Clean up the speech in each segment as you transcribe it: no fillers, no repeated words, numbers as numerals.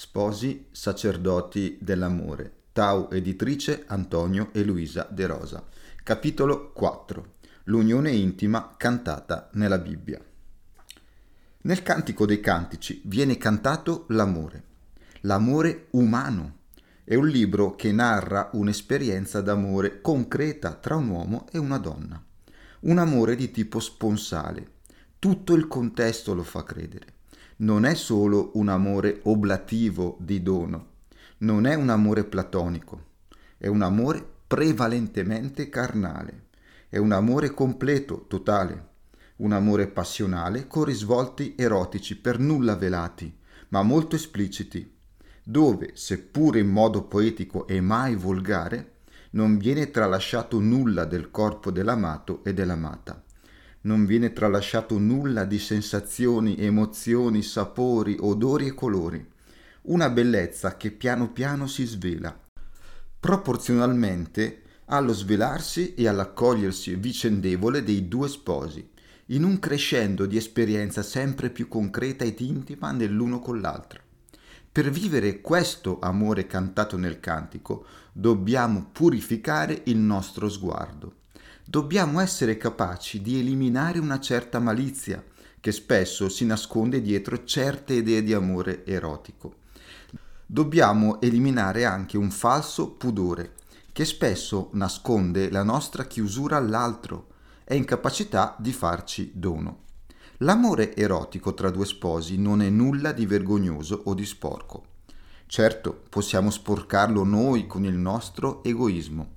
Sposi sacerdoti dell'amore. Tau editrice Antonio e Luisa De Rosa. Capitolo 4. L'unione intima cantata nella Bibbia. Nel Cantico dei Cantici viene cantato l'amore. L'amore umano. È un libro che narra un'esperienza d'amore concreta tra un uomo e una donna. Un amore di tipo sponsale. Tutto il contesto lo fa credere. Non è solo un amore oblativo di dono. Non è un amore platonico. È un amore prevalentemente carnale. È un amore completo, totale. Un amore passionale con risvolti erotici per nulla velati, ma molto espliciti, dove, seppure in modo poetico e mai volgare, non viene tralasciato nulla del corpo dell'amato e dell'amata. Non viene tralasciato nulla di sensazioni, emozioni, sapori, odori e colori. Una bellezza che piano piano si svela, proporzionalmente allo svelarsi e all'accogliersi vicendevole dei due sposi, in un crescendo di esperienza sempre più concreta ed intima nell'uno con l'altro. Per vivere questo amore cantato nel cantico, dobbiamo purificare il nostro sguardo. Dobbiamo essere capaci di eliminare una certa malizia che spesso si nasconde dietro certe idee di amore erotico. Dobbiamo eliminare anche un falso pudore che spesso nasconde la nostra chiusura all'altro e incapacità di farci dono. L'amore erotico tra due sposi non è nulla di vergognoso o di sporco. Certo, possiamo sporcarlo noi con il nostro egoismo.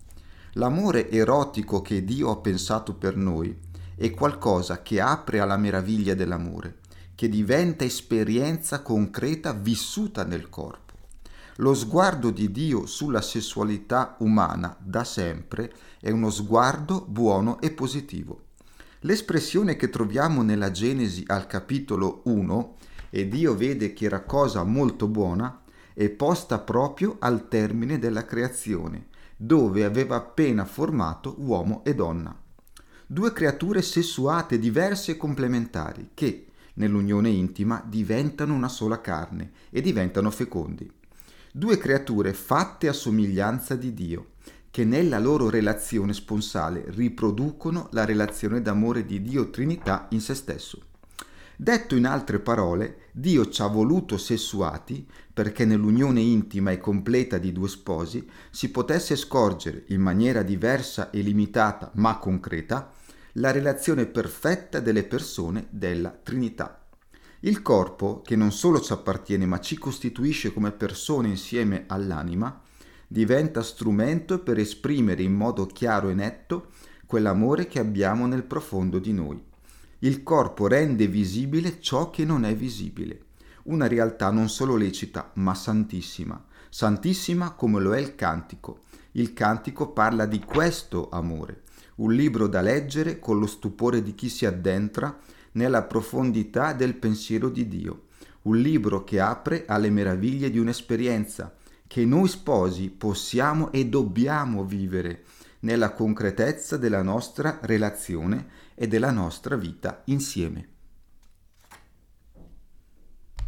L'amore erotico che Dio ha pensato per noi è qualcosa che apre alla meraviglia dell'amore, che diventa esperienza concreta vissuta nel corpo. Lo sguardo di Dio sulla sessualità umana da sempre è uno sguardo buono e positivo. L'espressione che troviamo nella Genesi al capitolo 1, e Dio vede che era cosa molto buona, è posta proprio al termine della creazione, dove aveva appena formato uomo e donna. Due creature sessuate, diverse e complementari, che, nell'unione intima, diventano una sola carne e diventano fecondi. Due creature fatte a somiglianza di Dio, che nella loro relazione sponsale riproducono la relazione d'amore di Dio Trinità in se stesso. Detto in altre parole, Dio ci ha voluto sessuati perché nell'unione intima e completa di due sposi si potesse scorgere in maniera diversa e limitata, ma concreta, la relazione perfetta delle persone della Trinità. Il corpo, che non solo ci appartiene ma ci costituisce come persone insieme all'anima, diventa strumento per esprimere in modo chiaro e netto quell'amore che abbiamo nel profondo di noi. Il corpo rende visibile ciò che non è visibile, una realtà non solo lecita ma santissima, santissima come lo è il Cantico. Il Cantico parla di questo amore, un libro da leggere con lo stupore di chi si addentra nella profondità del pensiero di Dio, un libro che apre alle meraviglie di un'esperienza che noi sposi possiamo e dobbiamo vivere nella concretezza della nostra relazione e della nostra vita insieme.